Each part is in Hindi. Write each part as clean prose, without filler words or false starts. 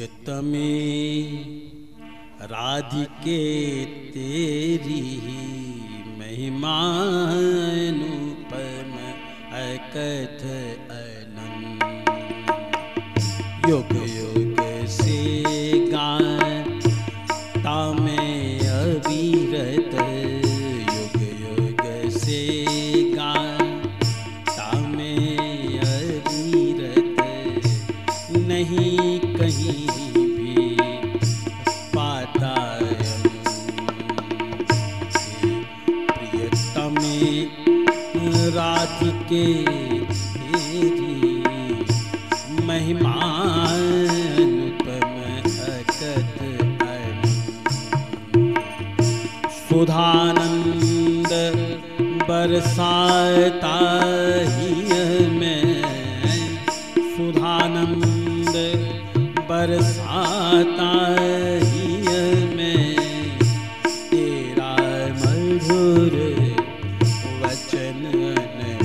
प्रियतमे राधिके तेरी ही महिमा अनुपम अकथ अनंत। योग योग से गाता मैं अविरत, योग योग से गाता मैं अविरत, नहीं कहीं राधिके तेरी महिमा अनुपम अकथ अनंत। सुधानंद बरसाता ही मैं, सुधानंद बरसाता ही मैं, तेरा मधुर वचन नमो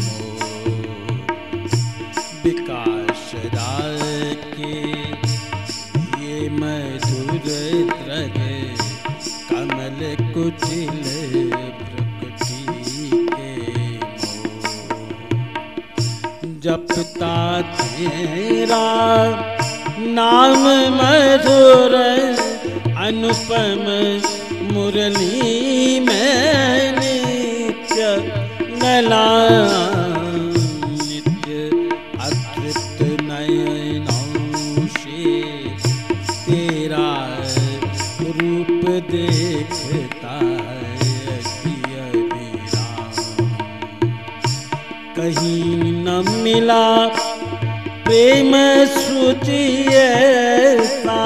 विकासदायक के ये मधुर द्रग कमल कुचिल प्रकृति के मोह। जपता तेरा नाम मधुर अनुपम मुरली में नित्य नित्य अतृप्त नयनों से तेरा रूप देखता है अविराम। कहीं न मिला प्रेम श्रुति ऐसा,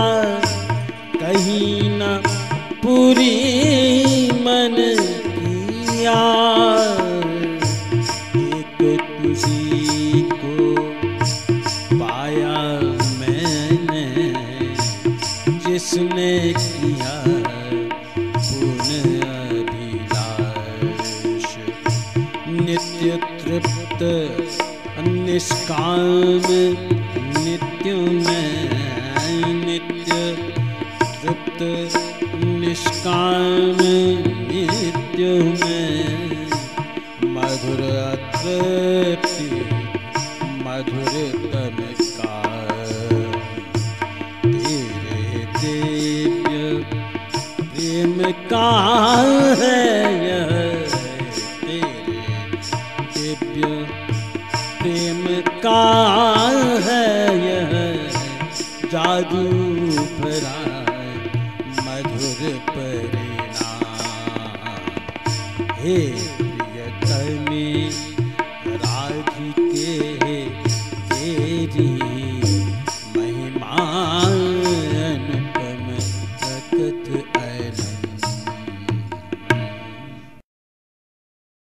कहीं न पूरी मन किया जिसने किया पूर्ण अभिलाष। नित्य तृप्त निष्काम नित्य मैं, नित्य तृप्त निष्काम नित्य मैं, मधुर अतृप्ति मधुर तम का का है यह तेरे दिव्य प्रेम का है यह जादू भरा मधुर परिणाम। हे